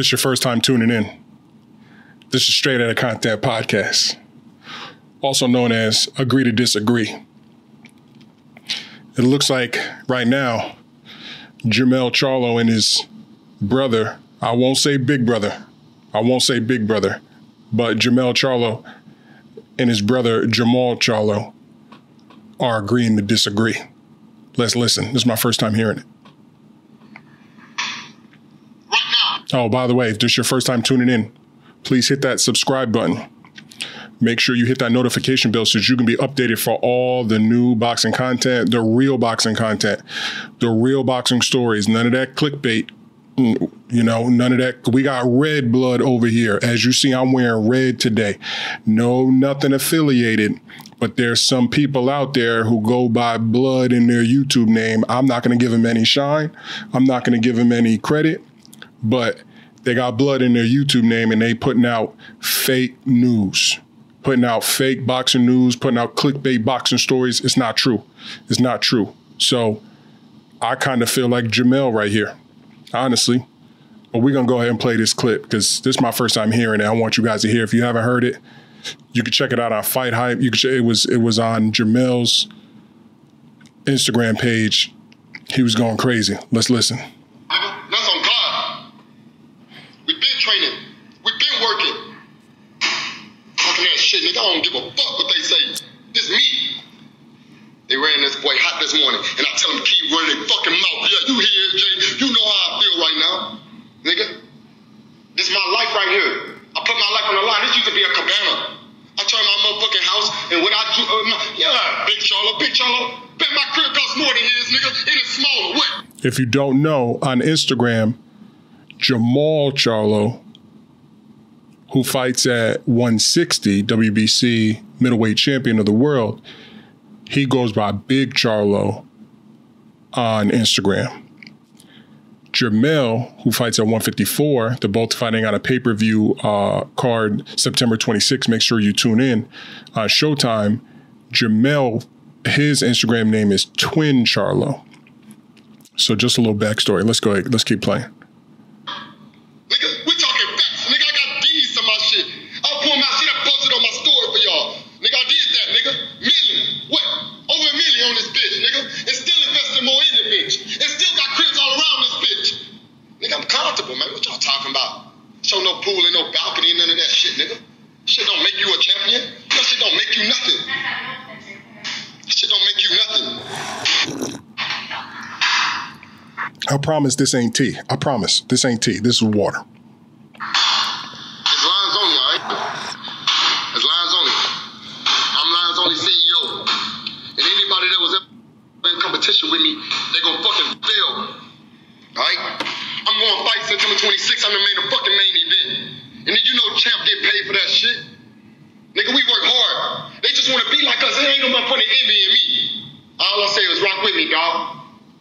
this is your first time tuning in, this is Straight Outta Content Podcast, also known as Agree to Disagree. It looks like right now, Jermell Charlo and his brother, I won't say big brother, but Jermell Charlo and his brother, Jermall Charlo, are agreeing to disagree. Let's listen. This is my first time hearing it. Right now. Oh, by the way, if this is your first time tuning in, please hit that subscribe button. Make sure you hit that notification bell so that you can be updated for all the new boxing content, the real boxing content, the real boxing stories. None of that clickbait, you know, none of that. We got red blood over here. As you see, I'm wearing red today. No, nothing affiliated, but there's some people out there who go by blood in their YouTube name. I'm not going to give them any shine. I'm not going to give them any credit, but they got blood in their YouTube name and they putting out fake news. Putting out fake boxing news, putting out clickbait boxing stories. It's not true. It's not true. So I kind of feel like Jermell right here, honestly. But we're going to go ahead and play this clip because this is my first time hearing it. I want you guys to hear. If you haven't heard it, you can check it out on Fight Hype. You can it was on Jermell's Instagram page. He was going crazy. Let's listen. That's on God. We've been training. We've been working. Shit, nigga, I don't give a fuck what they say. This me. They ran this boy hot this morning, and I tell him keep running their fucking mouth. Yeah, you hear it, Jay? You know how I feel right now, nigga. This is my life right here. I put my life on the line. This used to be a cabana. I turned my motherfucking house, and what I do, big Charlo. Bet my crib costs more than his, nigga. It is smaller. What? If you don't know, on Instagram, Jermall Charlo, who fights at 160, WBC middleweight champion of the world, he goes by Big Charlo on Instagram. Jermell, who fights at 154, they're both fighting on a pay-per-view card September 26th. Make sure you tune in. On Showtime, Jermell, his Instagram name is Twin Charlo. So just a little backstory. Let's go ahead. Let's keep playing. I promise this ain't tea. I promise this ain't tea. This is water. It's Lions Only, all right? It's Lions Only. I'm Lions Only CEO. And anybody that was ever in competition with me, they're going to fucking fail. All right? I'm going to fight September 26th. I'm the fucking main event. And then you know Champ get paid for that shit. Nigga, we work hard. They just want to be like us. There ain't no motherfucking envy in me. All I say is rock with me, dog.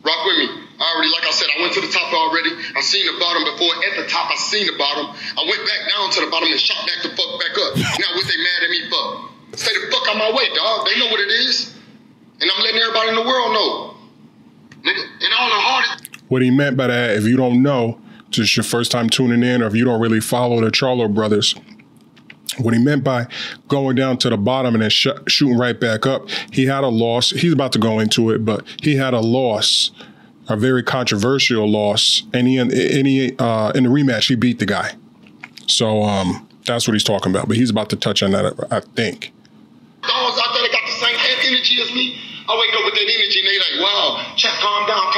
Rock with me. Already, like I said, I went to the top already. I've seen the bottom before. At the top, I've seen the bottom. I went back down to the bottom and shot back the fuck back up. Now, what they mad at me for? Stay the fuck out my way, dog. They know what it is. And I'm letting everybody in the world know. Nigga, and all the hardest. What he meant by that, if you don't know, just your first time tuning in, or if you don't really follow the Charlo brothers, what he meant by going down to the bottom and then shooting right back up, he had a loss. He's about to go into it, but he had a loss. A very controversial loss, and in the rematch, he beat the guy. So that's what he's talking about, but he's about to touch on that, I think. Dogs out there that got the same energy as me, I wake up with that energy, and they like, wow, check, calm down, I'm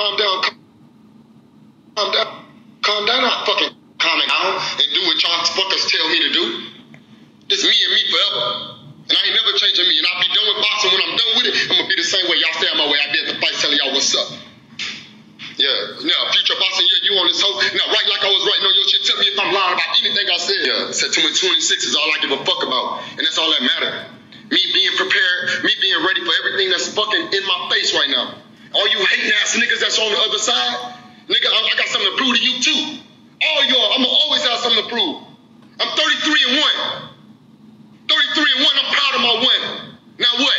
fucking calming down and do what y'all fuckers tell me to do. This me and me forever. And I ain't never changing me, and I'll be done with boxing. When I'm done with it, I'm going to be the same way. Y'all stay out my way. I be at the fight telling y'all what's up. Yeah, now, future boxing, you on this hoe. Now, right like I was writing on your shit, tell me if I'm lying about anything I said. Yeah, September 26th is all I give a fuck about, and that's all that matter. Me being prepared, me being ready for everything that's fucking in my face right now. All you hating ass niggas that's on the other side, nigga, I got something to prove to you too. All y'all, I'm gonna always have something to prove. I'm 33-1. 33-1, I'm proud of my win. Now what?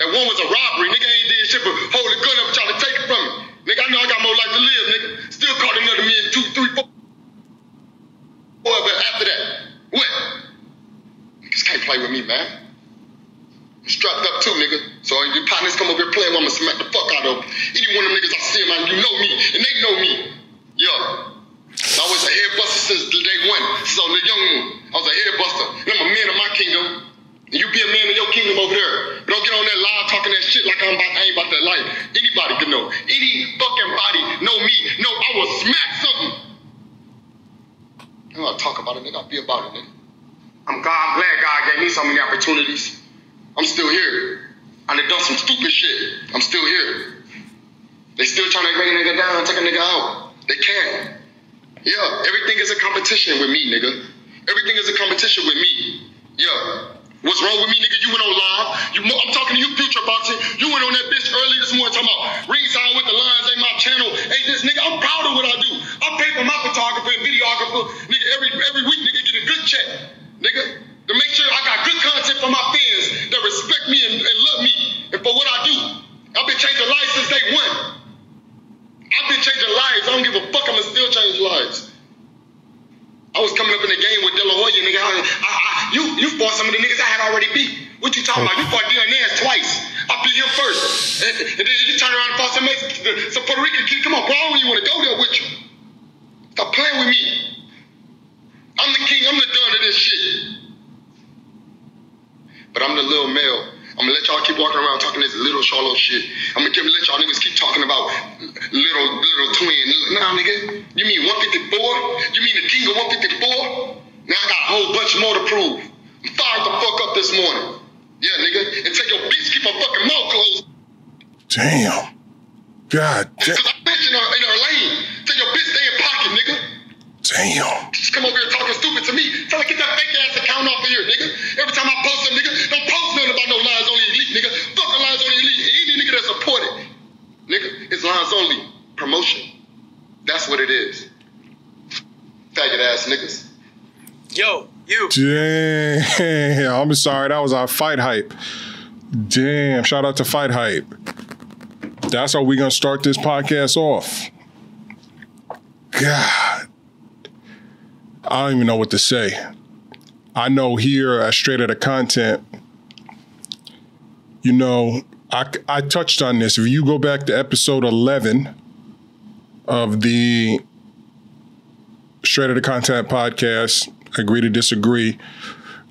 That one was a robbery, nigga ain't did shit but hold the gun up trying to take it from me. Nigga, I know I got more life to live, nigga. Still caught another million, two, three, four. that? What? Niggas can't play with me, man. I'm strapped up too, nigga. So if your partners come over here playing, well, I'm gonna smack the fuck out of them. Any one of them niggas I see them, you know me, and they know me. Yo, I was a head buster since day one. So the young one, I was a head buster. And I'm a man of my kingdom. And you be a man of your kingdom over there. But don't get on that live talking that shit like I ain't about that life. Anybody can know. Any fucking body know me. No, I will smack something. I'm gonna talk about it, nigga. I'll be about it, nigga. I'm glad God gave me so many opportunities. I'm still here. I done some stupid shit. I'm still here. They still trying to bring a nigga down, take a nigga out. They can't. Yeah, everything is a competition with me, nigga. Everything is a competition with me. Yeah. What's wrong with me, nigga? You went on live. I'm talking to you, Future Boxing. You went on that bitch early this morning talking about Ringside with the Lions ain't my channel. Ain't this, nigga. I'm proud of what I do. I pay for my photographer and videographer. Nigga, every week, nigga, get a good check. Nigga, to make sure I got good content for my fans that respect me and love me and for what I do. I've been changing lives since day one. I've been changing lives. I don't give a fuck. I'ma still change lives. I was coming up in the game with De La Hoya, nigga. You fought some of the niggas I had already beat. What you talking about? You fought Diaz twice. I beat him first. And then you turn around and fought some Puerto Rican kid. Come on, bro. I don't even want to go there with you. Stop playing with me. I'm the king. I'm the done of this shit. But I'm the little male. I'm going to let y'all keep walking around talking this little Charlo shit. I'm going to let y'all niggas keep talking about little twin. Nah, nigga. You mean 154? You mean the king of 154? Now I got a whole bunch more to prove. I'm fired the fuck up this morning. Yeah, nigga. And tell your bitch keep her fucking mouth closed. Damn. God damn. Because I'm bitching her in her lane. Tell your bitch stay in pocket, nigga. Damn. Just come over here talking stupid to me. Tell her get that fake ass account off of here, nigga. Every time I post them, nigga, don't post nothing about no Lions Only Elite, nigga. Fuck the Lions Only Elite. Any nigga that support it, nigga, it's Lions Only promotion. That's what it is. Faggot ass niggas. Yo, you. Damn. I'm sorry. That was our Fight Hype. Damn. Shout out to Fight Hype. That's how we gonna start this podcast off. God. I don't even know what to say. I know here at Straight Outta Content, you know, I touched on this. If you go back to episode 11 of the Straight Outta Content podcast, Agree to Disagree,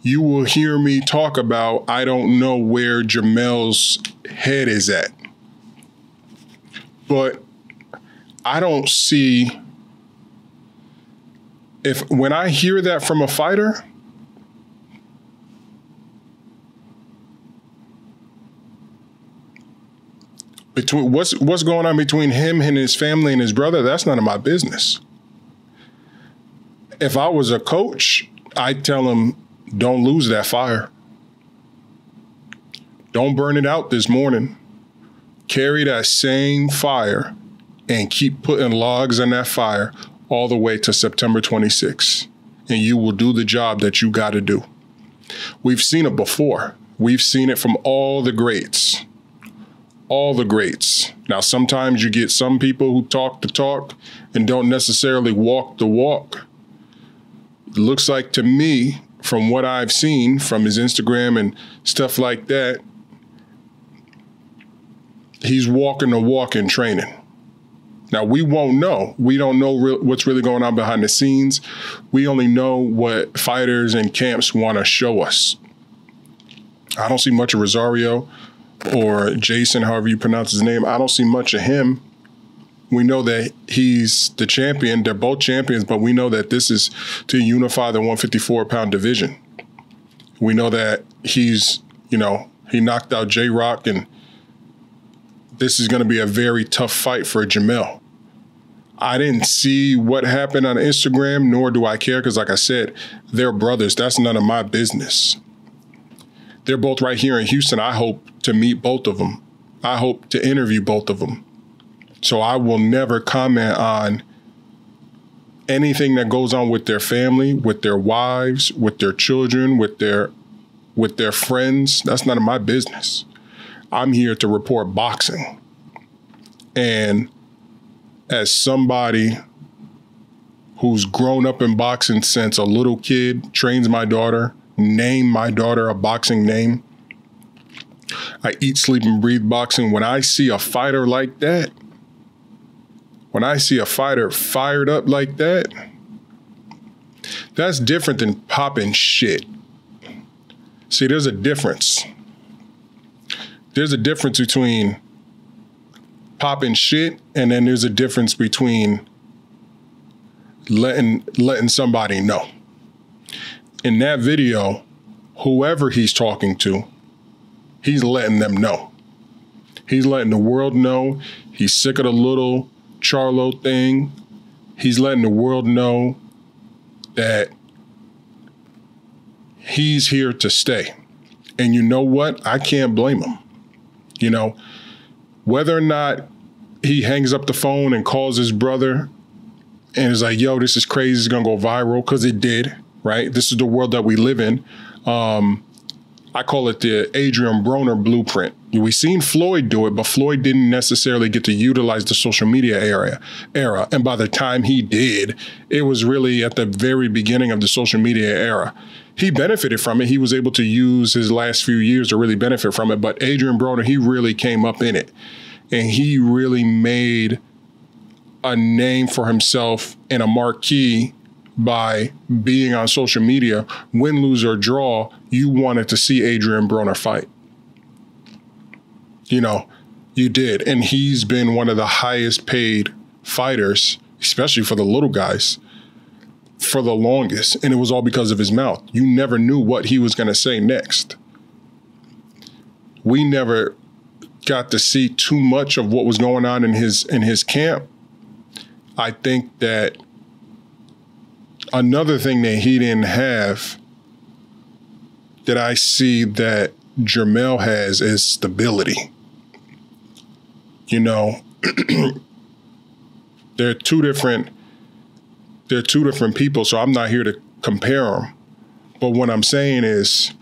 you will hear me talk about I don't know where Jermell's head is at. But I don't see... When I hear that from a fighter, between what's going on between him and his family and his brother, that's none of my business. If I was a coach, I'd tell him, don't lose that fire. Don't burn it out this morning. Carry that same fire and keep putting logs on that fire all the way to September 26th, and you will do the job that you got to do. We've seen it before. We've seen it from all the greats, all the greats. Now, sometimes you get some people who talk the talk and don't necessarily walk the walk. It looks like to me, from what I've seen from his Instagram and stuff like that, he's walking the walk in training. Now, we won't know. We don't know what's really going on behind the scenes. We only know what fighters and camps want to show us. I don't see much of Rosario or Jason, however you pronounce his name. I don't see much of him. We know that he's the champion. They're both champions, but we know that this is to unify the 154-pound division. We know that he's, you know, he knocked out J-Rock, and this is going to be a very tough fight for Jermell. I didn't see what happened on Instagram, nor do I care, because like I said, they're brothers. That's none of my business. They're both right here in Houston. I hope to meet both of them. I hope to interview both of them. So I will never comment on anything that goes on with their family, with their wives, with their children, with their friends. That's none of my business. I'm here to report boxing. And as somebody who's grown up in boxing since a little kid, trains my daughter, named my daughter a boxing name. I eat, sleep, and breathe boxing. When I see a fighter like that, when I see a fighter fired up like that, that's different than popping shit. See, there's a difference. There's a difference between popping shit, and then there's a difference between letting somebody know. In that video, whoever he's talking to, he's letting them know. He's letting the world know he's sick of the little Charlo thing. He's letting the world know that he's here to stay. And you know what? I can't blame him. You know, whether or not he hangs up the phone and calls his brother and is like, yo, this is crazy, it's gonna go viral, because it did, right? This is the world that we live in. I call it the Adrian Broner blueprint. We seen Floyd do it, but Floyd didn't necessarily get to utilize the social media era. And by the time he did, it was really at the very beginning of the social media era. He benefited from it. He was able to use his last few years to really benefit from it. But Adrian Broner, he really came up in it. And he really made a name for himself in a marquee by being on social media. Win, lose, or draw, you wanted to see Adrian Broner fight. You know, you did. And he's been one of the highest paid fighters, especially for the little guys, for the longest. And it was all because of his mouth. You never knew what he was going to say next. We never got to see too much of what was going on in his camp. I think that another thing that he didn't have that I see that Jermell has is stability. You know, they're two different people, so I'm not here to compare them. But what I'm saying is,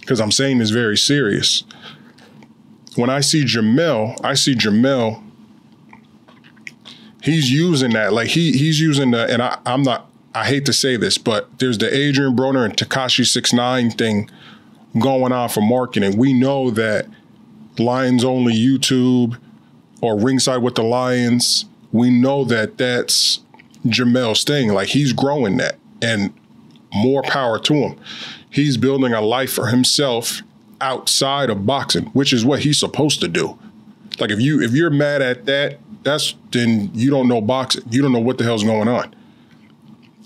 because I'm saying this very serious, when I see Jermell, he's using that. Like he's using the, and I hate to say this, but there's the Adrian Broner and Tekashi 6ix9ine thing going on for marketing. We know that Lions Only YouTube or Ringside with the Lions, we know that that's Jermell's thing. Like he's growing that, and more power to him. He's building a life for himself outside of boxing, which is what he's supposed to do. Like if you're mad at that, then you don't know boxing. You don't know what the hell's going on.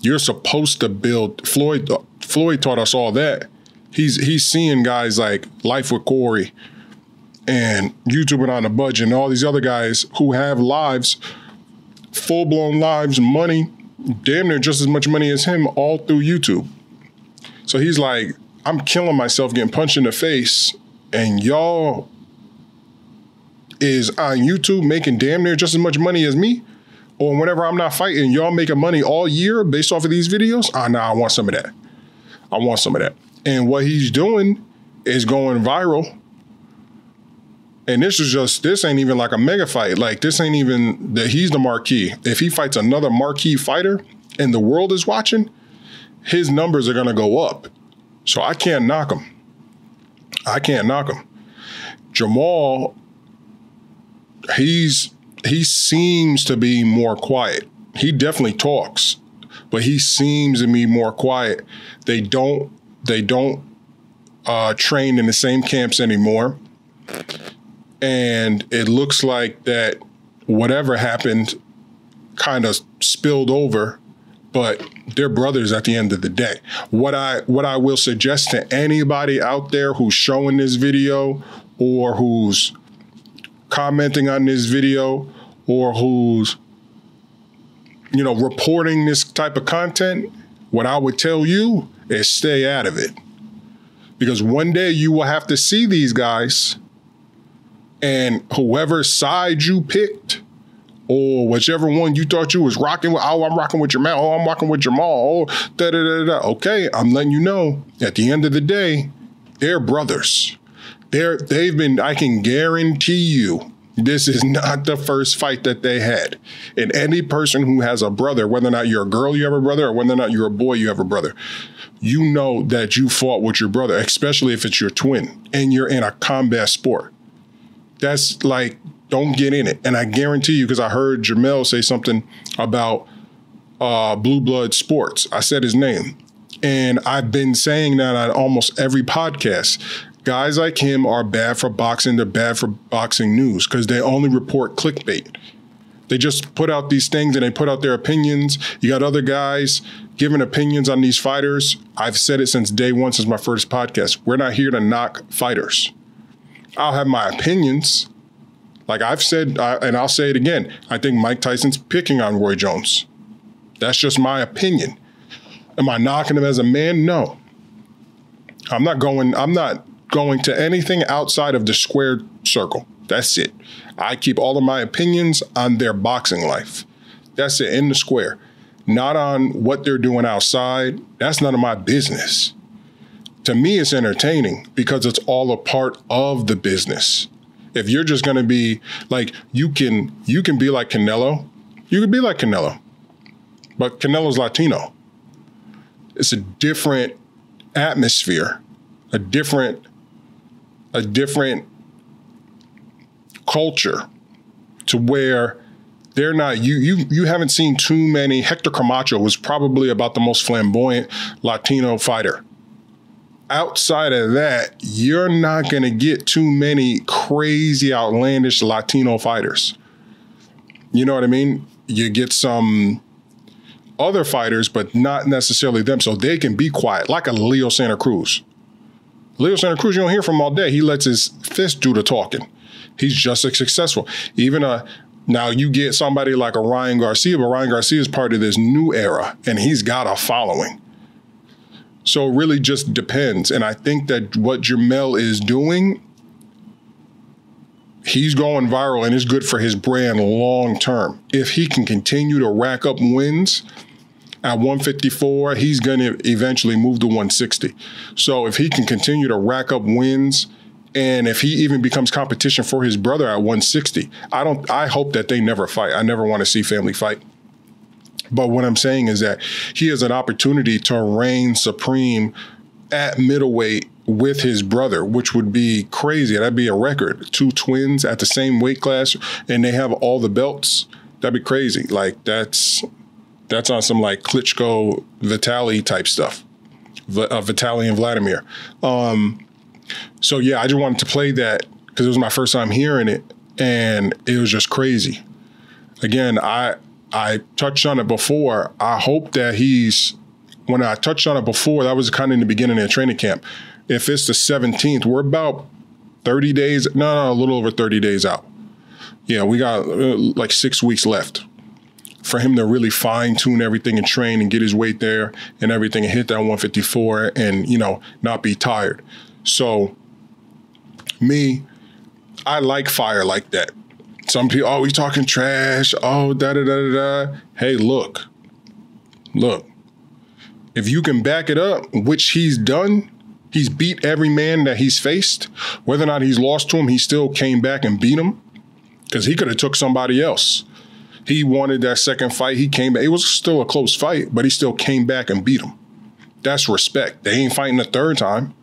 You're supposed to build. Floyd taught us all that. He's seeing guys like Life with Corey and YouTubing on a Budget and all these other guys who have lives, full-blown lives, money, damn near just as much money as him, all through YouTube. So he's like, I'm killing myself getting punched in the face, and y'all is on YouTube making damn near just as much money as me, or whenever I'm not fighting, y'all making money all year based off of these videos? I want some of that. And what he's doing is going viral. And this ain't even like a mega fight. Like this ain't even that he's the marquee. If he fights another marquee fighter and the world is watching, his numbers are going to go up. So I can't knock him. Jermall, he seems to be more quiet. He definitely talks, but he seems to be more quiet. They don't train in the same camps anymore. And it looks like that whatever happened kind of spilled over, but they're brothers at the end of the day. What I will suggest to anybody out there who's showing this video or who's commenting on this video or who's, you know, reporting this type of content, what I would tell you is stay out of it. Because one day you will have to see these guys, and whoever side you picked or whichever one you thought you was rocking with, oh, I'm rocking with Jermall, oh, I'm rocking with Jermall, oh, da-da-da-da. Okay, I'm letting you know, at the end of the day, they're brothers. I can guarantee you, This is not the first fight that they had. And any person who has a brother, whether or not you're a girl, you have a brother, or whether or not you're a boy, you have a brother, you know that you fought with your brother, especially if it's your twin and you're in a combat sport. That's like, don't get in it. And I guarantee you, because I heard Jermell say something about Blue Blood Sports. I said his name. And I've been saying that on almost every podcast. Guys like him are bad for boxing. They're bad for boxing news because they only report clickbait. They just put out these things and they put out their opinions. You got other guys giving opinions on these fighters. I've said it since day one, since my first podcast. We're not here to knock fighters. I'll have my opinions. Like I've said, and I'll say it again, I think Mike Tyson's picking on Roy Jones. That's just my opinion. Am I knocking him as a man? No. I'm not going to anything outside of the squared circle. That's it. I keep all of my opinions on their boxing life. That's it, in the square. Not on what they're doing outside. That's none of my business. To me, it's entertaining because it's all a part of the business. If you're just going to be like, you can be like Canelo. You can be like Canelo. But Canelo's Latino. It's a different atmosphere, a different culture, to where they're not, you haven't seen too many. Hector Camacho was probably about the most flamboyant Latino fighter. Outside of that, you're not going to get too many crazy, outlandish Latino fighters. You know what I mean? You get some other fighters, but not necessarily them. So they can be quiet, like a Leo Santa Cruz. Leo Santa Cruz, you don't hear from him all day. He lets his fist do the talking. He's just as successful. Now you get somebody like a Ryan Garcia, but Ryan Garcia is part of this new era, and he's got a following. So it really just depends. And I think that what Jermell is doing, he's going viral, and it's good for his brand long term. If he can continue to rack up wins at 154, he's going to eventually move to 160. So if he can continue to rack up wins, and if he even becomes competition for his brother at 160, I hope that they never fight. I never want to see family fight. But what I'm saying is that he has an opportunity to reign supreme at middleweight with his brother, which would be crazy. That'd be a record. Two twins at the same weight class, and they have all the belts. That'd be crazy. Like that's on some like Klitschko, Vitaly type stuff. Vitaly and Vladimir. So yeah, I just wanted to play that because it was my first time hearing it, and it was just crazy. Again, I touched on it before. I hope that when I touched on it before, that was kind of in the beginning of the training camp. If it's the 17th, we're about 30 days, no, a little over 30 days out. Yeah, we got like 6 weeks left for him to really fine tune everything and train and get his weight there and everything and hit that 154 and, not be tired. So me, I like fire like that. Some people, oh, we talking trash. Oh, da-da-da-da-da. Hey, look, if you can back it up, which he's done, he's beat every man that he's faced. Whether or not he's lost to him, he still came back and beat him because he could have took somebody else. He wanted that second fight. He came back. It was still a close fight, but he still came back and beat him. That's respect. They ain't fighting a third time.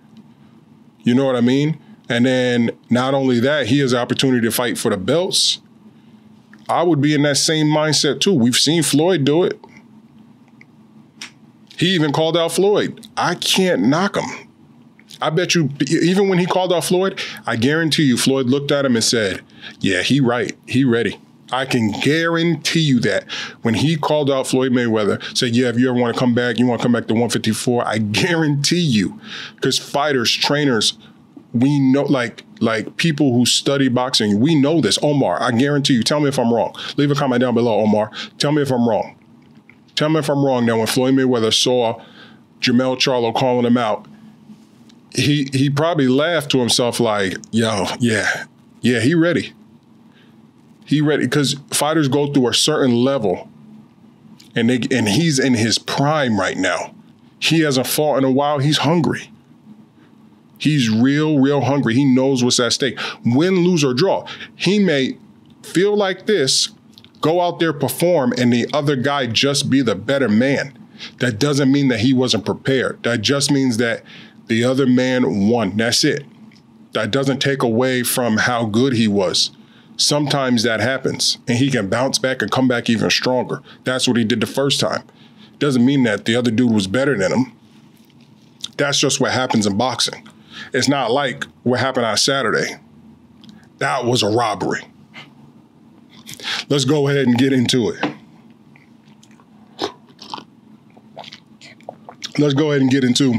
You know what I mean? And then not only that, he has the opportunity to fight for the belts. I would be in that same mindset too. We've seen Floyd do it. He even called out Floyd. I can't knock him. I bet you, even when he called out Floyd, I guarantee you Floyd looked at him and said, yeah, he right, he ready. I can guarantee you that. When he called out Floyd Mayweather, said, yeah, if you ever want to come back, you want to come back to 154, I guarantee you, because fighters, trainers, we know, like people who study boxing, we know this. Omar, I guarantee you, tell me if I'm wrong. Leave a comment down below, Omar. Tell me if I'm wrong. Tell me if I'm wrong. Now, when Floyd Mayweather saw Jermell Charlo calling him out, he probably laughed to himself like, yo, yeah, he ready. He ready, because fighters go through a certain level, and he's in his prime right now. He hasn't fought in a while. He's hungry. He's real hungry. He knows what's at stake. Win, lose, or draw. He may feel like this, go out there, perform, and the other guy just be the better man. That doesn't mean that he wasn't prepared. That just means that the other man won. That's it. That doesn't take away from how good he was. Sometimes that happens, and he can bounce back and come back even stronger. That's what he did the first time. Doesn't mean that the other dude was better than him. That's just what happens in boxing. It's not like what happened on Saturday. That was a robbery. Let's go ahead and get into it. Let's go ahead and get into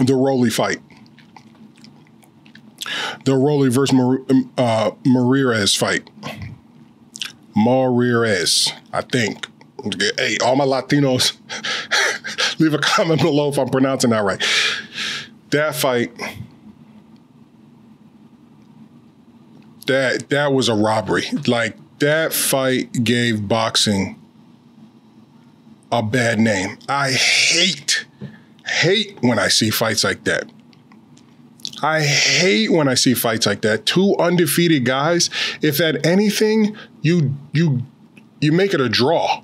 the Rolly fight. The Rolly versus Marirez fight. Marirez, I think. Hey, all my Latinos, leave a comment below if I'm pronouncing that right. That fight, that was a robbery. Like, that fight gave boxing a bad name. I hate when I see fights like that. I hate when I see fights like that. Two undefeated guys. If at anything, you make it a draw.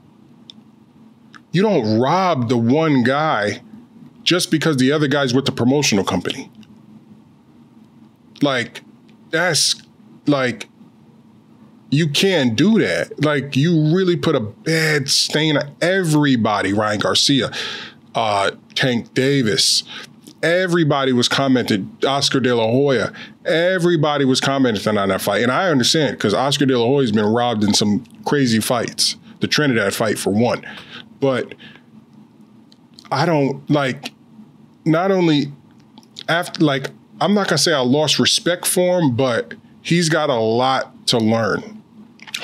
You don't rob the one guy just because the other guy's with the promotional company. Like, that's like, you can't do that. Like, you really put a bad stain on everybody. Ryan Garcia, Tank Davis. Everybody was commenting, Oscar De La Hoya. Everybody was commenting on that fight. And I understand, because Oscar De La Hoya's been robbed in some crazy fights. The Trinidad fight, for one. But I don't, like, not only after, like, I'm not going to say I lost respect for him, but he's got a lot to learn.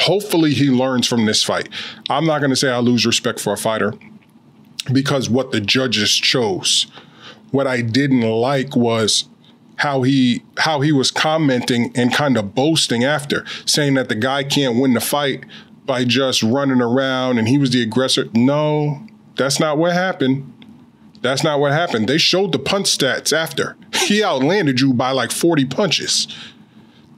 Hopefully he learns from this fight. I'm not going to say I lose respect for a fighter because what the judges chose. What I didn't like was how he was commenting and kind of boasting after, saying that the guy can't win the fight by just running around and he was the aggressor. No, that's not what happened. That's not what happened. They showed the punch stats after. He outlanded you by like 40 punches.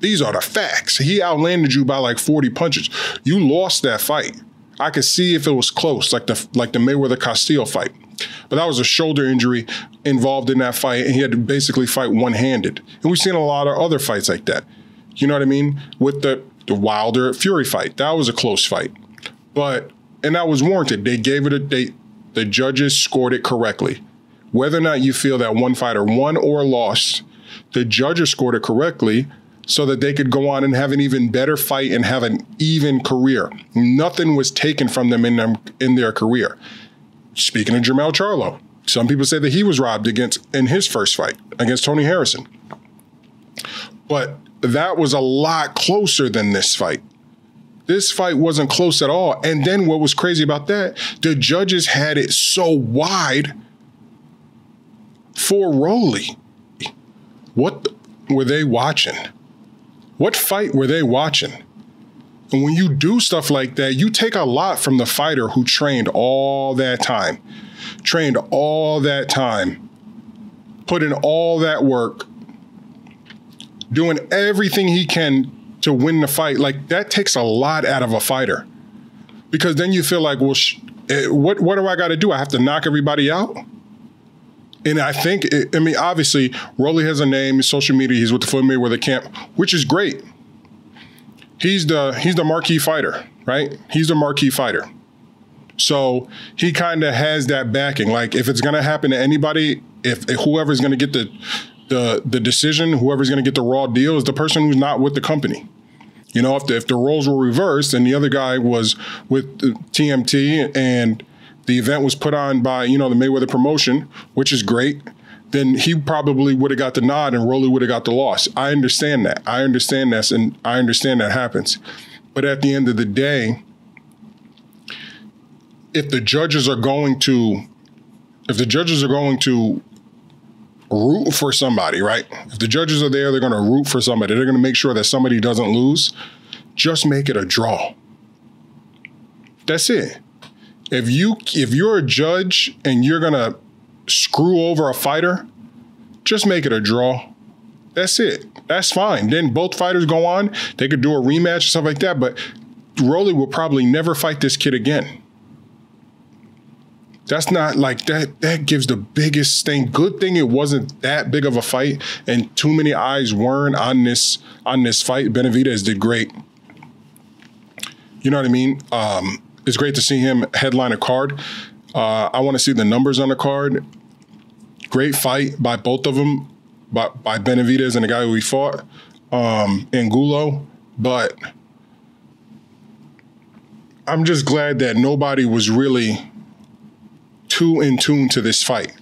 These are the facts. He outlanded you by like 40 punches. You lost that fight. I could see if it was close, like the Mayweather-Castillo fight. But that was a shoulder injury involved in that fight, and he had to basically fight one-handed. And we've seen a lot of other fights like that. You know what I mean? With the Wilder-Fury fight. That was a close fight. But, and that was warranted. They gave it a date. The judges scored it correctly. Whether or not you feel that one fighter won or lost, the judges scored it correctly so that they could go on and have an even better fight and have an even career. Nothing was taken from them in their career. Speaking of Jermell Charlo, some people say that he was robbed in his first fight against Tony Harrison. But that was a lot closer than this fight. This fight wasn't close at all. And then what was crazy about that, the judges had it so wide for Rolly. What were they watching? What fight were they watching? And when you do stuff like that, you take a lot from the fighter who trained all that time, put in all that work, doing everything he can to win the fight. Like, that takes a lot out of a fighter, because then you feel like, well, what do I got to do? I have to knock everybody out? And I think, obviously, Rolly has a name, his social media, he's with the Floyd Mayweather camp, which is great. He's the marquee fighter, right? He's the marquee fighter. So he kind of has that backing. Like, if it's going to happen to anybody, if whoever's going to get the decision, whoever's going to get the raw deal is the person who's not with the company. You know, if the roles were reversed and the other guy was with TMT and the event was put on by, you know, the Mayweather promotion, which is great, then he probably would have got the nod and Rolly would have got the loss. I understand that. I understand that, and I understand that happens. But at the end of the day, if the judges are going to root for somebody, right? If the judges are there, they're going to root for somebody. They're going to make sure that somebody doesn't lose. Just make it a draw. That's it. If you're a judge and you're going to screw over a fighter, just make it a draw. That's it. That's fine. Then both fighters go on. They could do a rematch or stuff like that. But Rolly will probably never fight this kid again. That's not like that. That gives the biggest thing. Good thing it wasn't that big of a fight, and too many eyes weren't on this fight. Benavidez did great. You know what I mean? It's great to see him headline a card. I want to see the numbers on the card. Great fight by both of them, by Benavidez and the guy who he fought, Angulo. But I'm just glad that nobody was really too in tune to this fight,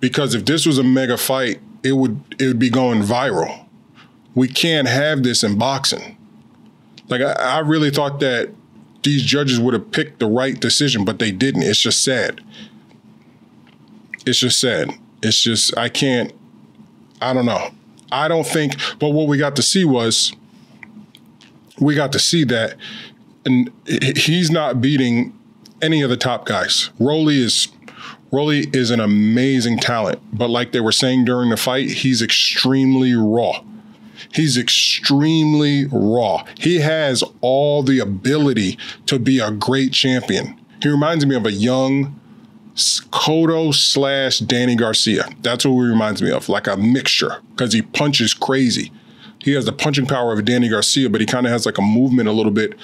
because if this was a mega fight, it would be going viral. We can't have this in boxing. Like I really thought that these judges would have picked the right decision, but they didn't. It's just sad. It's just sad. It's just, I don't know. I don't think, but what we got to see was, we got to see that, and he's not beating any of the top guys. Rolly is an amazing talent, but like they were saying during the fight, he's extremely raw. He's extremely raw. He has all the ability to be a great champion. He reminds me of a young Cotto / Danny Garcia. That's what he reminds me of, like a mixture, because he punches crazy. He has the punching power of Danny Garcia, but he kind of has like a movement a little bit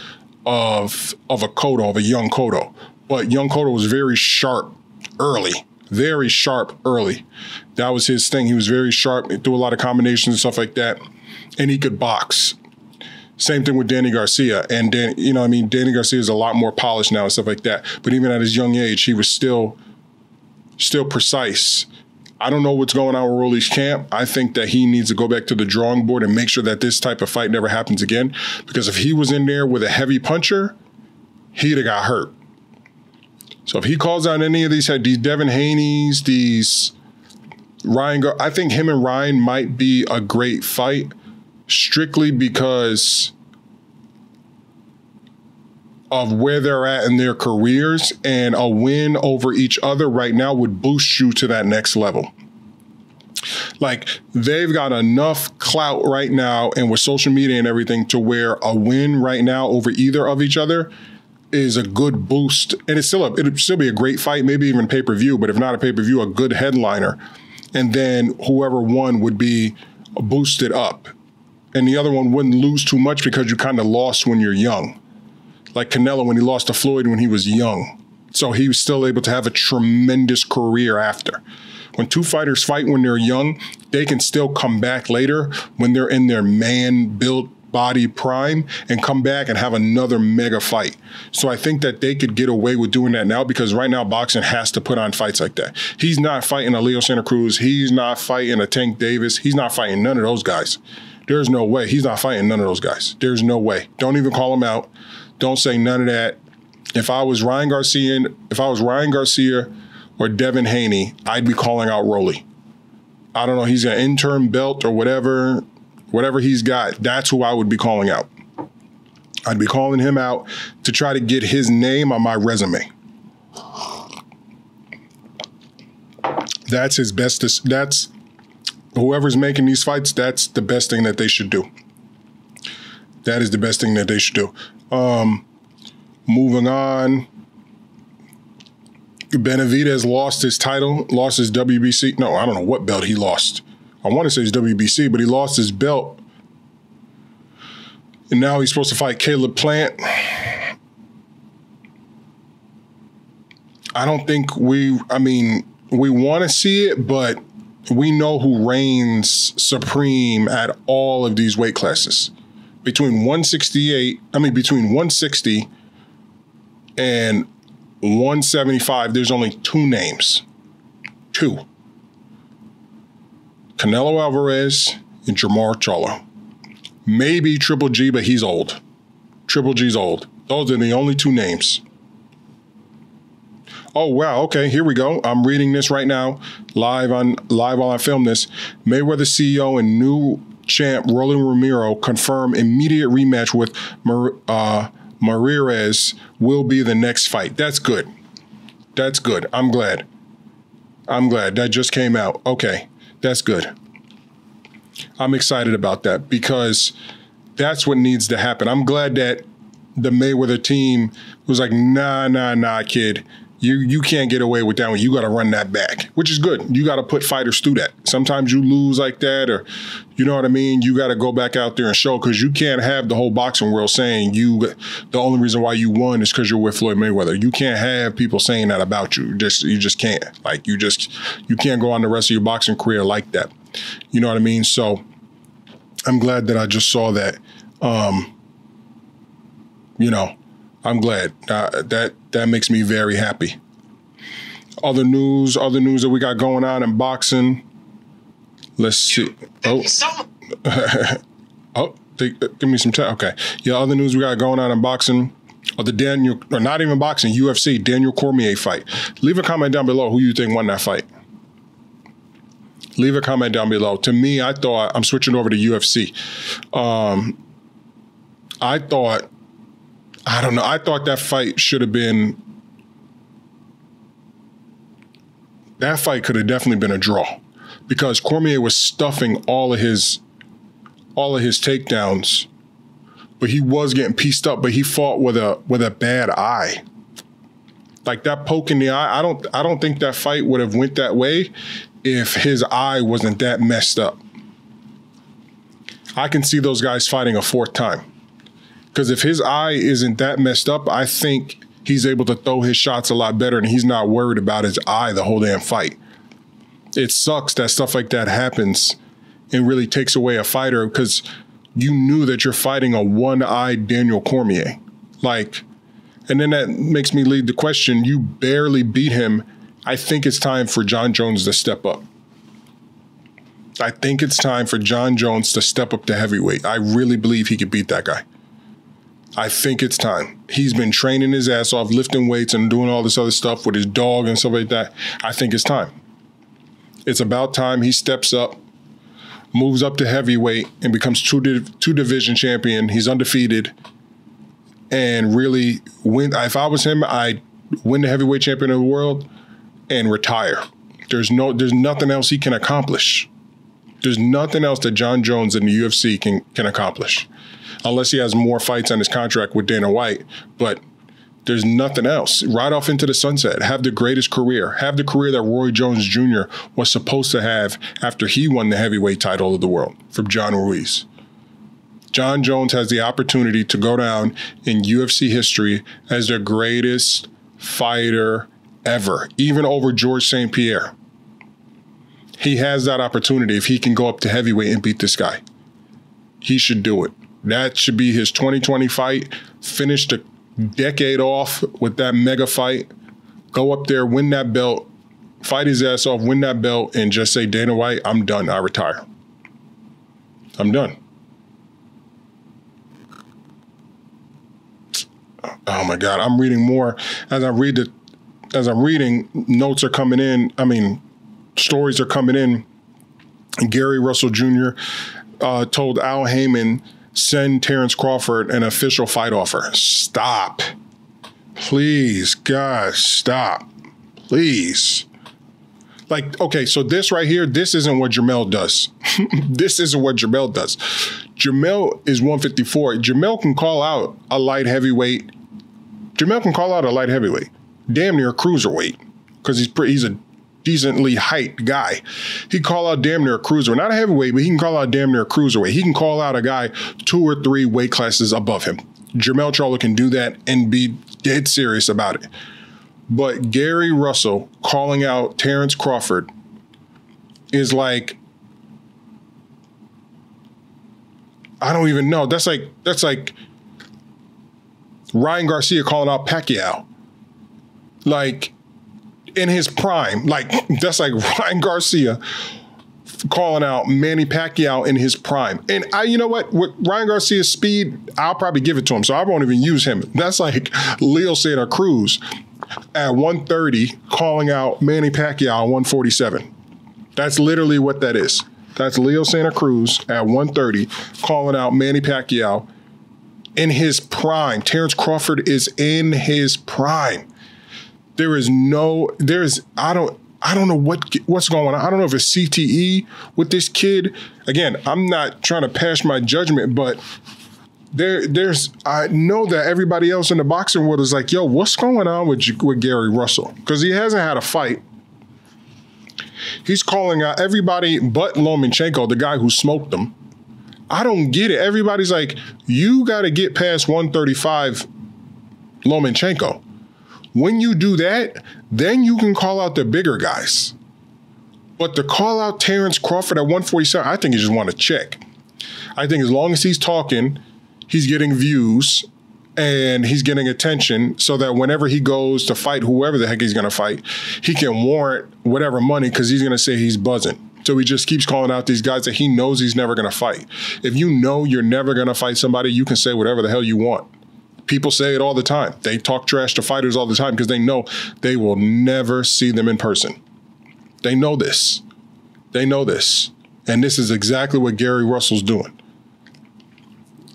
of a Cotto, of a young Cotto. But young Cotto was very sharp early. Very sharp early. That was his thing. He was very sharp. He threw a lot of combinations and stuff like that. And he could box. Same thing with Danny Garcia. And you know what I mean? Danny Garcia is a lot more polished now and stuff like that. But even at his young age, he was still precise. I don't know what's going on with Rolly's camp. I think that he needs to go back to the drawing board and make sure that this type of fight never happens again. Because if he was in there with a heavy puncher, he'd have got hurt. So if he calls out any of these Devin Haney's, these Ryan, I think him and Ryan might be a great fight, strictly because of where they're at in their careers, and a win over each other right now would boost you to that next level. Like, they've got enough clout right now, and with social media and everything, to where a win right now over either of each other is a good boost. And it'll still be a great fight, maybe even pay-per-view, but if not a pay-per-view, a good headliner. And then whoever won would be boosted up. And the other one wouldn't lose too much, because you kind of lost when you're young. Like Canelo, when he lost to Floyd when he was young. So he was still able to have a tremendous career after. When two fighters fight when they're young, they can still come back later when they're in their man-built body prime and come back and have another mega fight. So I think that they could get away with doing that now, because right now boxing has to put on fights like that. He's not fighting a Leo Santa Cruz. He's not fighting a Tank Davis. He's not fighting none of those guys. There's no way. He's not fighting none of those guys. There's no way. Don't even call him out. Don't say none of that. If I was Ryan Garcia or Devin Haney, I'd be calling out Rolly. I don't know. He's an interim belt or whatever. Whatever he's got, that's who I would be calling out. I'd be calling him out to try to get his name on my resume. That's his best. That's whoever's making these fights. That's the best thing that they should do. That is the best thing that they should do. Moving on. Benavidez lost his title, lost his WBC. No, I don't know what belt he lost. I want to say it's WBC, but he lost his belt. And now he's supposed to fight Caleb Plant. I mean, we want to see it, but we know who reigns supreme at all of these weight classes. Between 160 and 175, there's only two names. Two. Canelo Alvarez and Jermall Charlo. Maybe Triple G, but he's old. Triple G's old. Those are the only two names. Oh, wow. Okay, here we go. I'm reading this right now, live while I film this. Mayweather CEO and new champ Rolly Romero confirm immediate rematch with Marirez will be the next fight. That's good. That's good. I'm glad. That just came out. Okay. That's good. I'm excited about that because that's what needs to happen. I'm glad that the Mayweather team was like, nah, kid. You can't get away with that one. You got to run that back, which is good. You got to put fighters through that. Sometimes you lose like that, or you know what I mean? You got to go back out there and show, because you can't have the whole boxing world saying the only reason why you won is because you're with Floyd Mayweather. You can't have people saying that about you. You just can't. Like, you can't go on the rest of your boxing career like that. You know what I mean? So I'm glad that I just saw that. You know, I'm glad. That makes me very happy. Other news that we got going on in boxing. Let's see. Oh, oh, give me some time. Okay. Yeah, other news we got going on in boxing. Or the Daniel, or not even boxing, UFC, Daniel Cormier fight. Leave a comment down below who you think won that fight. Leave a comment down below. To me, I thought, I'm switching over to UFC. I don't know. I thought that fight should have been... That fight could have definitely been a draw, because Cormier was stuffing all of his takedowns, but he was getting pieced up. But he fought with a bad eye, like that poke in the eye. I don't think that fight would have went that way if his eye wasn't that messed up. I can see those guys fighting a fourth time. Because if his eye isn't that messed up, I think he's able to throw his shots a lot better, and he's not worried about his eye the whole damn fight. It sucks that stuff like that happens and really takes away a fighter, because you knew that you're fighting a one-eyed Daniel Cormier. Like, and then that makes me lead the question, you barely beat him. I think it's time for Jon Jones to step up. I think it's time for Jon Jones to step up to heavyweight. I really believe he could beat that guy. I think it's time. He's been training his ass off, lifting weights and doing all this other stuff with his dog and stuff like that. I think it's time. It's about time he steps up, moves up to heavyweight, and becomes two-division champion. He's undefeated. And really, if I was him, I'd win the heavyweight champion of the world and retire. There's nothing else he can accomplish. There's nothing else that Jon Jones in the UFC can accomplish. Unless he has more fights on his contract with Dana White, but there's nothing else. Ride off into the sunset, have the greatest career, have the career that Roy Jones Jr. was supposed to have after he won the heavyweight title of the world from John Ruiz. Jon Jones has the opportunity to go down in UFC history as the greatest fighter ever, even over Georges St. Pierre. He has that opportunity if he can go up to heavyweight and beat this guy. He should do it. That should be his 2020 fight. Finish the decade off with that mega fight. Go up there, win that belt, fight his ass off, win that belt, and just say, Dana White, I'm done. I retire. I'm done. Oh my God, I'm reading more. As I'm reading, notes are coming in. I mean, stories are coming in. Gary Russell Jr. Told Al Heyman, send Terrence Crawford an official fight offer. Stop. Please, God, stop. Please. Like, okay, so this right here, this isn't what Jermell does. This isn't what Jermell does. Jermell is 154. Jermell can call out a light heavyweight. Jermell can call out a light heavyweight. Damn near cruiserweight. Because he's a decently hyped guy. He call out damn near a cruiser, not a heavyweight, but he can call out damn near a cruiserweight. He can call out a guy 2 or 3 weight classes above him. Jermell Charlo can do that and be dead serious about it. But Gary Russell calling out Terrence Crawford is like, I don't even know. That's like Ryan Garcia calling out Pacquiao. Like, in his prime, like that's like Ryan Garcia calling out Manny Pacquiao in his prime. And you know what? With Ryan Garcia's speed, I'll probably give it to him, so I won't even use him. That's like Leo Santa Cruz at 130 calling out Manny Pacquiao at 147. That's literally what that is. That's Leo Santa Cruz at 130 calling out Manny Pacquiao in his prime. Terrence Crawford is in his prime. There is no, there's, I don't, I don't know what's going on. I don't know if it's CTE with this kid. Again, I'm not trying to pass my judgment, but there's I know that everybody else in the boxing world is like, yo, what's going on with Gary Russell? Because he hasn't had a fight. He's calling out everybody but Lomachenko, the guy who smoked him. I don't get it. Everybody's like, you got to get past 135 Lomachenko. When you do that, then you can call out the bigger guys. But to call out Terrence Crawford at 147, I think you just want to check. I think as long as he's talking, he's getting views and he's getting attention so that whenever he goes to fight whoever the heck he's going to fight, he can warrant whatever money because he's going to say he's buzzing. So he just keeps calling out these guys that he knows he's never going to fight. If you know you're never going to fight somebody, you can say whatever the hell you want. People say it all the time. They talk trash to fighters all the time because they know they will never see them in person. They know this. They know this. And this is exactly what Gary Russell's doing.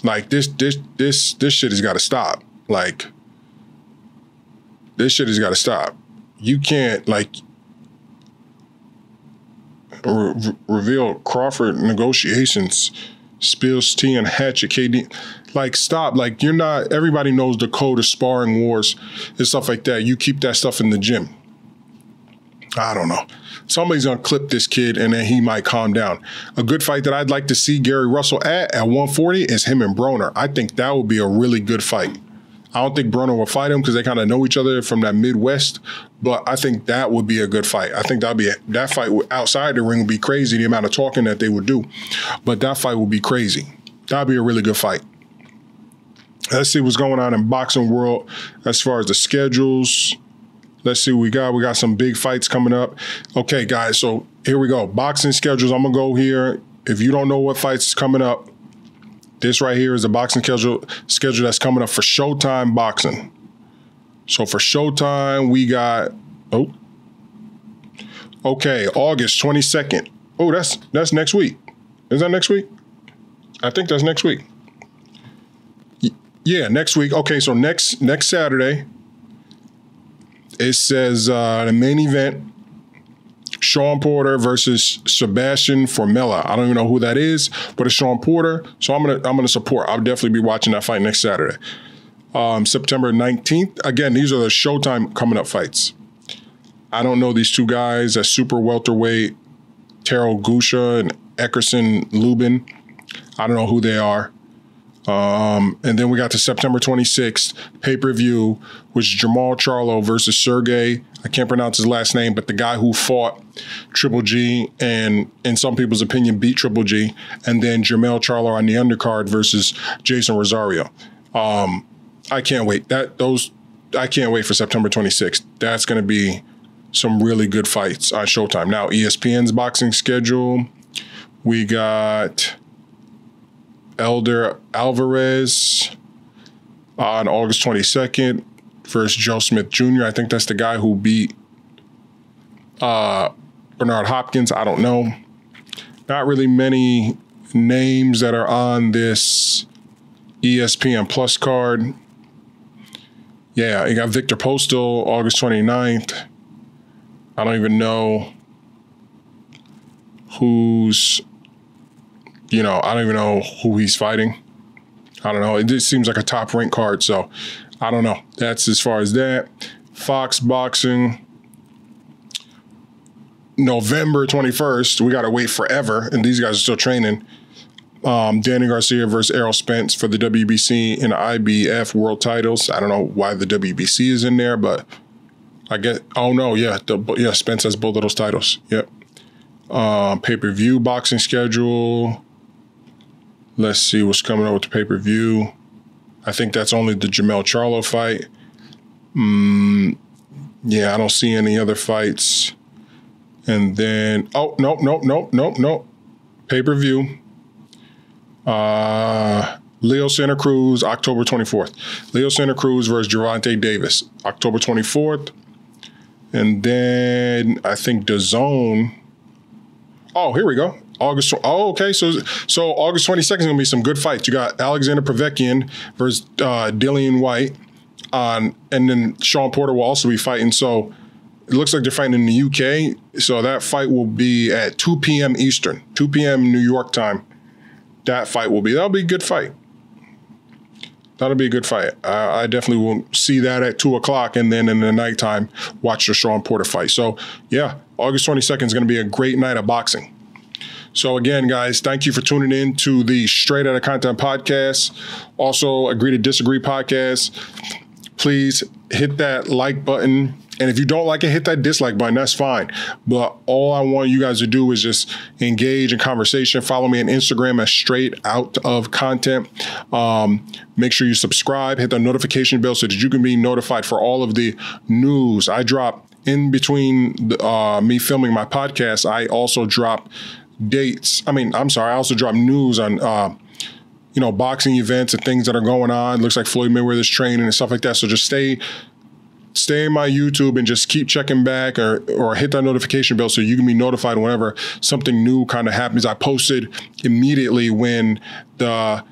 Like, this shit has got to stop. Like, this shit has got to stop. You can't, like... reveal Crawford negotiations, spills tea and hatchet KD. Like, stop. Like, you're not, everybody knows the code of sparring wars and stuff like that. You keep that stuff in the gym. I don't know. Somebody's going to clip this kid and then he might calm down. A good fight that I'd like to see Gary Russell at 140 is him and Broner. I think that would be a really good fight. I don't think Broner will fight him because they kind of know each other from that Midwest, but I think that would be a good fight. I think that fight outside the ring would be crazy, the amount of talking that they would do, but that fight would be crazy. That'd be a really good fight. Let's see what's going on in boxing world as far as the schedules. Let's see what we got. We got some big fights coming up. Okay, guys, so here we go. Boxing schedules, I'm gonna go here. If you don't know what fights is coming up, this right here is the boxing schedule that's coming up for Showtime Boxing. So for Showtime, we got, oh, okay, August 22nd. Oh, that's next week. Is that next week? I think that's next week. Yeah, next week. Okay, so next Saturday, it says the main event, Sean Porter versus Sebastian Formella. I don't even know who that is, but it's Sean Porter. So I'm gonna support. I'll definitely be watching that fight next Saturday. September 19th. Again, these are the Showtime coming up fights. I don't know these two guys. That's super welterweight, Terrell Gusha and Eckerson Lubin. I don't know who they are. And then we got to September 26th, pay-per-view, which is Jermall Charlo versus Sergey. I can't pronounce his last name, but the guy who fought Triple G and, in some people's opinion, beat Triple G. And then Jermell Charlo on the undercard versus Jason Rosario. I can't wait. I can't wait for September 26th. That's going to be some really good fights on Showtime. Now, ESPN's boxing schedule, we got... Elder Alvarez on August 22nd versus Joe Smith Jr. I think that's the guy who beat Bernard Hopkins. I don't know. Not really many names that are on this ESPN Plus card. Yeah, you got Victor Postal, August 29th. I don't even know who's... You know, I don't even know who he's fighting. I don't know. It just seems like a top ranked card, so I don't know. That's as far as that. Fox Boxing, November 21st. We got to wait forever, and these guys are still training. Danny Garcia versus Errol Spence for the WBC and IBF world titles. I don't know why the WBC is in there, but I guess, oh no, yeah. Yeah, Spence has both of those titles. Yep. Pay-per-view boxing schedule. Let's see what's coming up with the pay-per-view. I think that's only the Jermell Charlo fight. Yeah, I don't see any other fights. And then, oh, nope. Pay-per-view. Leo Santa Cruz, October 24th. Leo Santa Cruz versus Gervonta Davis, October 24th. And then I think DAZN. Oh, here we go. August. Oh, okay. So August 22nd is going to be some good fights. You got Alexander Povetkin versus Dillian White, and then Sean Porter will also be fighting. So It looks like they're fighting in the UK. So that fight will be at 2 p.m. Eastern, 2 p.m. New York time. That fight will be, that'll be a good fight. That'll be a good fight. I definitely will see that at 2 o'clock, and then in the nighttime, watch the Sean Porter fight. So yeah, August 22nd is gonna be a great night of boxing. So again, guys, thank you for tuning in to the Straight Outta Content podcast. Also, Agree to Disagree podcast. Please hit that like button. And if you don't like it, hit that dislike button. That's fine. But all I want you guys to do is just engage in conversation. Follow me on Instagram at Straight Out of Content. Make sure you subscribe. Hit the notification bell so that you can be notified for all of the news I drop. In between me filming my podcast, I also drop dates. I also drop news on boxing events and things that are going on. It looks like Floyd Mayweather's training and stuff like that. So just stay in my YouTube and just keep checking back or hit that notification bell so you can be notified whenever something new kind of happens. I posted immediately when the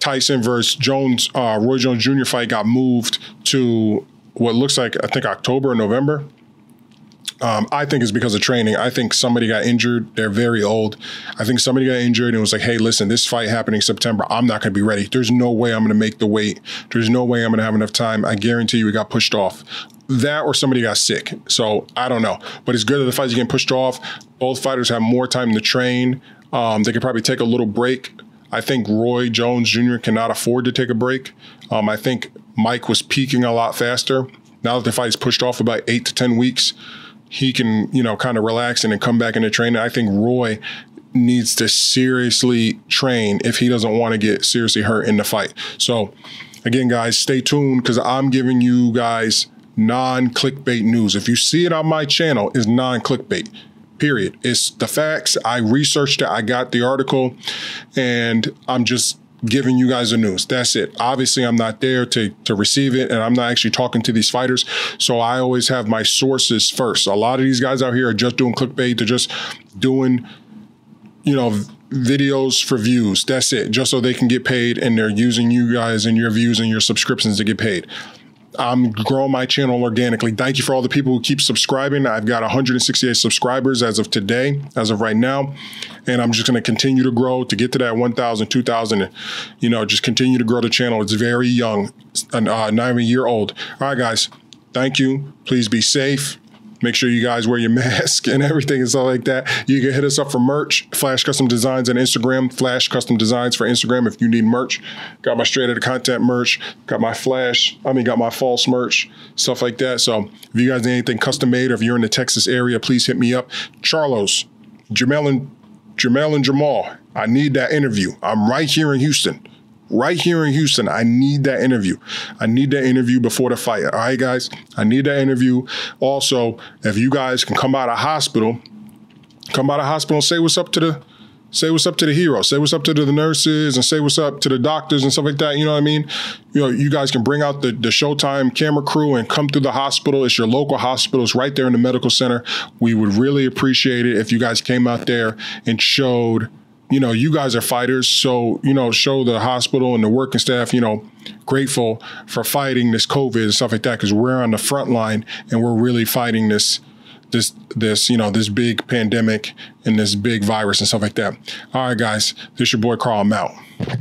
Tyson versus Jones, Roy Jones Jr. fight got moved to what looks like, I think, October or November. I think it's because of training. I think somebody got injured. They're very old. I think somebody got injured and was like, hey, listen, this fight happening September. I'm not going to be ready. There's no way I'm going to make the weight. There's no way I'm going to have enough time. I guarantee you it got pushed off. That or somebody got sick. So I don't know. But it's good that the fights are getting pushed off. Both fighters have more time to train. They could probably take a little break. I think Roy Jones Jr. cannot afford to take a break. I think Mike was peaking a lot faster. Now that the fight is pushed off about 8 to 10 weeks, he can, kind of relax and then come back into training. I think Roy needs to seriously train if he doesn't want to get seriously hurt in the fight. So again, guys, stay tuned because I'm giving you guys non-clickbait news. If you see it on my channel, it's non-clickbait, period. It's the facts. I researched it. I got the article, and I'm just giving you guys the news. That's it. Obviously, I'm not there to receive it, and I'm not actually talking to these fighters. So I always have my sources first. A lot of these guys out here are just doing clickbait. They're just doing, videos for views. That's it. Just so they can get paid, and they're using you guys and your views and your subscriptions to get paid. I'm growing my channel organically. Thank you for all the people who keep subscribing. I've got 168 subscribers as of today, as of right now. And I'm just going to continue to grow to get to that 1,000, 2,000, and, just continue to grow the channel. It's very young, not even a year old. All right, guys. Thank you. Please be safe. Make sure you guys wear your mask and everything and stuff like that. You can hit us up for merch, Flash Custom Designs on Instagram, Flash Custom Designs for Instagram if you need merch. Got my Straight Outta Content merch, got my false merch, stuff like that. So if you guys need anything custom made, or if you're in the Texas area, please hit me up. Charlos, Jermell and Jermall, I need that interview. I'm right here in Houston. I need that interview. I need that interview before the fight. All right, guys? I need that interview. Also, if you guys can come out of hospital and say what's up to the heroes. Say what's up to the nurses and say what's up to the doctors and stuff like that. You know what I mean? You guys can bring out the Showtime camera crew and come through the hospital. It's your local hospital. It's right there in the medical center. We would really appreciate it if you guys came out there and showed you guys are fighters, so, show the hospital and the working staff, grateful for fighting this COVID and stuff like that, because we're on the front line and we're really fighting this big pandemic and this big virus and stuff like that. All right, guys, this is your boy Carl. I'm out.